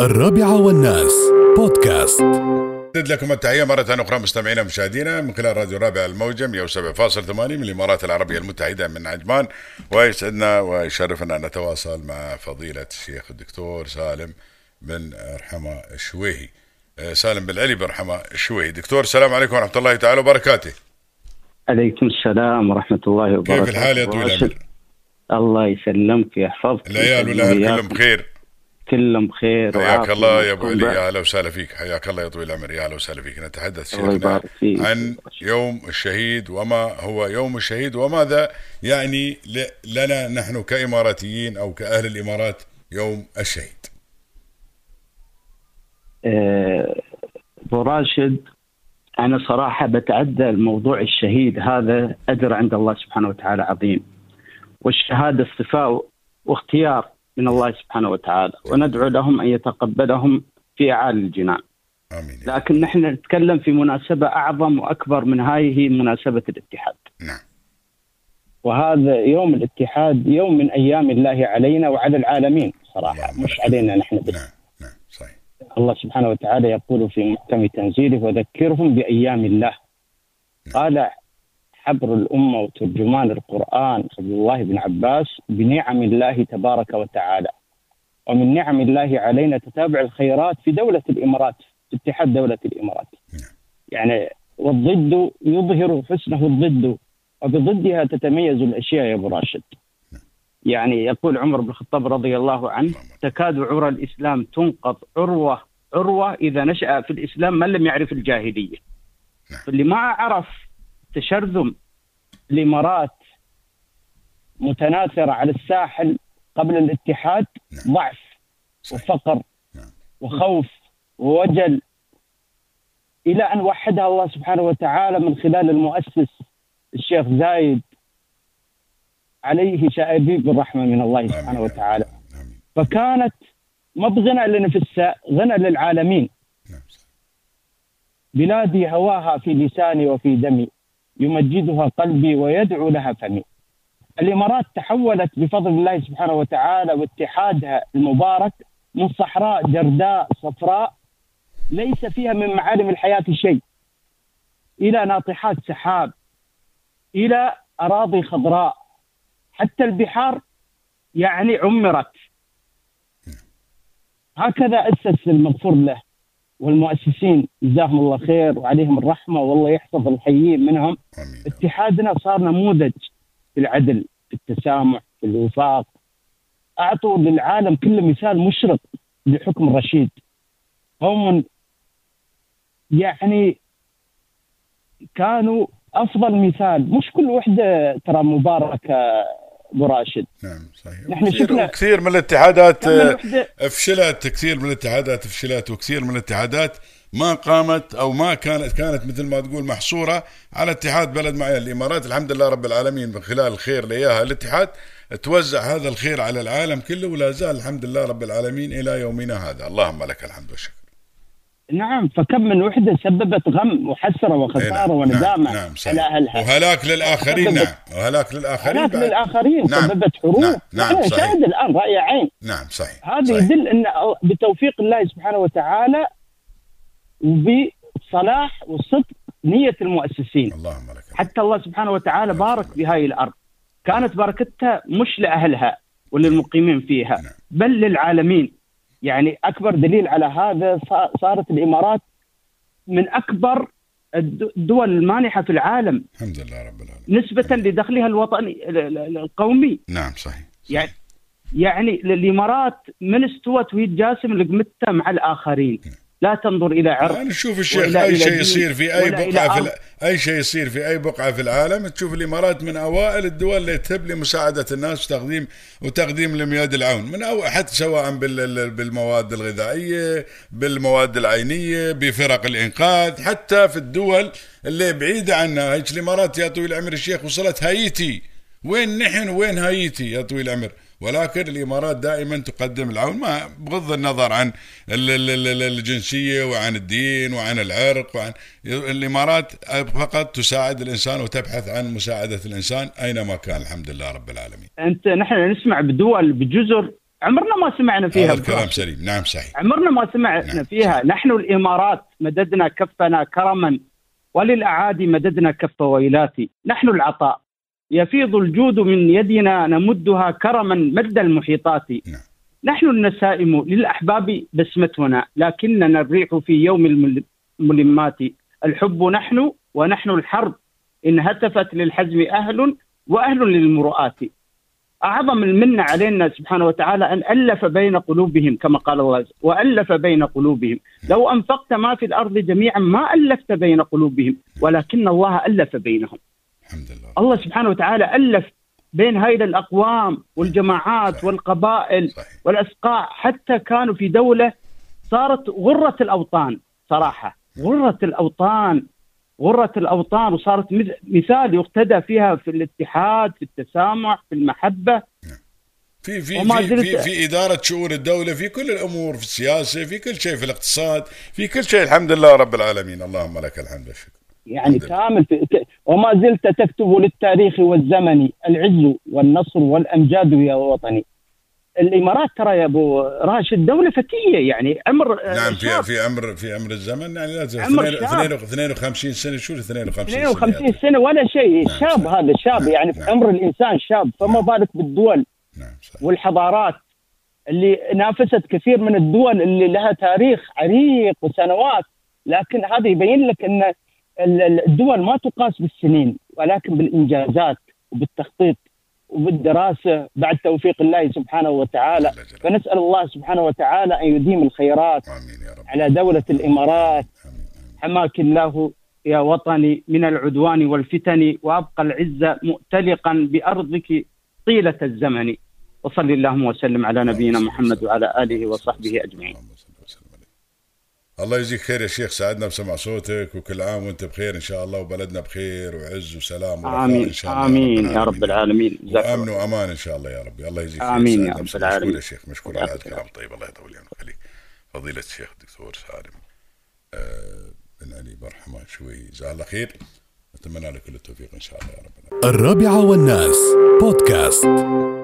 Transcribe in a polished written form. الرابعة والناس بودكاست. أجدد لكم التحية مرة أخرى مستمعينا ومشاهدينا من خلال راديو الرابعة الموجة 107.8 من الإمارات العربية المتحدة من عجمان، ويسعدنا ويشرفنا أن نتواصل مع فضيلة الشيخ الدكتور سالم بن رحمة الشويهي، سالم بن علي بن رحمة الشويهي. دكتور، السلام عليكم ورحمة الله تعالى وبركاته. عليكم السلام ورحمة الله وبركاته. كيف الحال يا طويل العمر؟ الله يسلمك ويحفظك. العيال والأهل كلهم بخير؟ كلهم بخير. حياك الله يا ابو علي، يا اهلا وسهلا فيك. حياك الله يا طويل العمر، يا اهلا وسهلا فيك. نتحدث شيخنا عن يوم الشهيد، وما هو يوم الشهيد وماذا يعني لنا نحن كإماراتيين او كأهل الإمارات يوم الشهيد. ابو راشد، انا صراحه بتعدى الموضوع الشهيد هذا، اجر عند الله سبحانه وتعالى عظيم، والشهاده اصطفاء واختيار من الله سبحانه وتعالى، وندعو لهم أن يتقبلهم في أعالي الجنان. آمين. لكن نحن نتكلم في مناسبة أعظم وأكبر من هاي، هي مناسبة الاتحاد. نعم. وهذا يوم الاتحاد يوم من أيام الله علينا وعلى العالمين صراحة، مش علينا نحن بس. نعم. صحيح. الله سبحانه وتعالى يقول في محكم تنزيله: وذكرهم بأيام الله. نعم. قال حبر الأمة وترجمان القرآن عبد الله بن عباس: بنعم الله تبارك وتعالى ومن نعم الله علينا تتابع الخيرات في دولة الإمارات، في اتحاد دولة الإمارات. يعني والضد يظهر حسنه الضد، وبضدها تتميز الأشياء يا أبو راشد. يعني يقول عمر بن الخطاب رضي الله عنه: تكاد عرى الإسلام تنقض عروة عروة إذا نشأ في الإسلام من لم يعرف الجاهلية. فاللي ما عرف تشرذم الإمارات متناثرة على الساحل قبل الاتحاد. نعم. ضعف. صحيح. وفقر. نعم. وخوف ووجل، إلى أن وحدها الله سبحانه وتعالى من خلال المؤسس الشيخ زايد عليه شائبيب الرحمة من الله سبحانه وتعالى. نعم. فكانت ما بغنى لنفسها، غنى للعالمين. نعم. بلادي هواها في لساني وفي دمي، يمجدها قلبي ويدعو لها فمي. الإمارات تحولت بفضل الله سبحانه وتعالى واتحادها المبارك من صحراء جرداء صفراء ليس فيها من معالم الحياة شيء، إلى ناطحات سحاب، إلى أراضي خضراء، حتى البحار يعني عمرت. هكذا أسس المغفور له والمؤسسين جزاهم الله خير وعليهم الرحمة، والله يحفظ الحيين منهم. آمين. اتحادنا صار نموذج في العدل، في التسامح، في الوفاق، أعطوا للعالم كله مثال مشرق لحكم الرشيد. هم يعني كانوا أفضل مثال، مش كل وحدة ترى مباركة براشد. نعم صحيح. نحن شفنا كثير من الاتحادات فشلت، كثير من الاتحادات فشلت، وكثير من الاتحادات ما قامت او ما كانت مثل ما تقول محصورة على اتحاد بلد معين. الامارات الحمد لله رب العالمين من خلال الخير لياها الاتحاد توزع هذا الخير على العالم كله، ولا زال الحمد لله رب العالمين الى يومنا هذا. اللهم لك الحمد والشكر. نعم. فكم من وحدة سببت غم وحسرة وخسارة ونزامة. نعم. على أهلها، وهلاك للآخرين. نعم. وهلاك للآخرين. هلاك للآخرين. نعم. سببت حروب. نعم. شاهد الآن رأي عين. نعم صحيح. هذا يدل أن بتوفيق الله سبحانه وتعالى وبصلاح وصدق نية المؤسسين. اللهم لك. حتى الله سبحانه وتعالى بارك بهاي الأرض، كانت بركتها مش لأهلها وللمقيمين فيها. نعم. بل للعالمين. يعني أكبر دليل على هذا، صارت الإمارات من أكبر الدول المانحة في العالم الحمد لله رب العالمين نسبة لدخلها الوطني القومي. نعم صحيح. يعني الإمارات من استوت وهي تجاسم لقمتها مع الآخرين. نعم. لا تنظر إلى عرق. يعني شوف الشيخ، أي شيء يصير في أي بقعة في العالم تشوف الإمارات من أوائل الدول اللي تهب لمساعدة الناس وتقديم لهم يد العون، من أو حتى سواء بالمواد الغذائية، بالمواد العينية، بفرق الإنقاذ، حتى في الدول اللي بعيدة عنا. هيك الإمارات يا طويل العمر الشيخ وصلت هايتي، وين نحن وين هايتي يا طويل العمر، ولكن الإمارات دائما تقدم العون، ما بغض النظر عن الجنسية وعن الدين وعن العرق وعن الإمارات، فقط تساعد الإنسان وتبحث عن مساعدة الإنسان أينما كان. الحمد لله رب العالمين. نحن نسمع بدول بجزر عمرنا ما سمعنا فيها. هذا الكلام سليم. نعم صحيح. عمرنا ما سمعنا فيها. نحن الإمارات مددنا كفنا كرما وللأعادي مددنا كف ويلاتي. نحن العطاء يفيض الجود من يدنا نمدها كرما مد المحيطات. نحن النسائم للأحباب بسمتنا لكننا الريح في يوم الملمات. الحب نحن ونحن الحرب إن هتفت للحزم أهل وأهل للمرؤات. أعظم المنة علينا سبحانه وتعالى أن ألف بين قلوبهم كما قال الله وألف بين قلوبهم. لو أنفقت ما في الأرض جميعا ما ألفت بين قلوبهم ولكن الله ألف بينهم. الحمد لله. الله سبحانه وتعالى ألف بين هاي الأقوام والجماعات صحيح. والقبائل صحيح. والأسقاع حتى كانوا في دولة صارت غرة الأوطان. صراحة غرة الأوطان وصارت مثال يقتدى فيها في الاتحاد في التسامح في المحبة في في إدارة شؤون الدولة في كل الأمور في السياسة في كل شيء في الاقتصاد في كل شيء. الحمد لله رب العالمين. اللهم لك الحمد والشكر. يعني كامل وما زلت تكتب للتاريخ والزمن العز والنصر والأمجاد يا وطني. الإمارات ترى يا أبو راشد دولة فتية يعني أمر نعم في أمر الزمن يعني لازم 52 سنة. شو 52 سنة ولا شيء. نعم شاب صحيح. هذا شاب نعم يعني نعم في عمر الإنسان شاب فما نعم بالك بالدول نعم والحضارات اللي نافست كثير من الدول اللي لها تاريخ عريق وسنوات. لكن هذا يبين لك أن الدول ما تقاس بالسنين ولكن بالإنجازات وبالتخطيط وبالدراسة بعد توفيق الله سبحانه وتعالى. فنسأل الله سبحانه وتعالى أن يديم الخيرات آمين يا رب على دولة الإمارات. حماك الله يا وطني من العدوان والفتن وأبقى العزة مؤتلقا بأرضك طيلة الزمن. وصل اللهم وسلم على نبينا محمد وعلى آله وصحبه أجمعين. الله يجزيك خير يا شيخ. سعدنا بسمع صوتك وكل عام وانت بخير ان شاء الله وبلدنا بخير وعز وسلام آمين ان شاء الله. آمين يا رب العالمين. وامن وامان ان شاء الله يا ربي. الله يجزيك خير. آمين يا رب العالمين. مشكور يا شيخ مشكور على هذا الكلام طيب. الله يطول عمرك عليك. فضيلة الشيخ دكتور سالم بن علي بن رحمة الشويهي جزاه الله خير. اتمنى لك كل التوفيق ان شاء الله يا رب العالمين. الرابعة والناس بودكاست.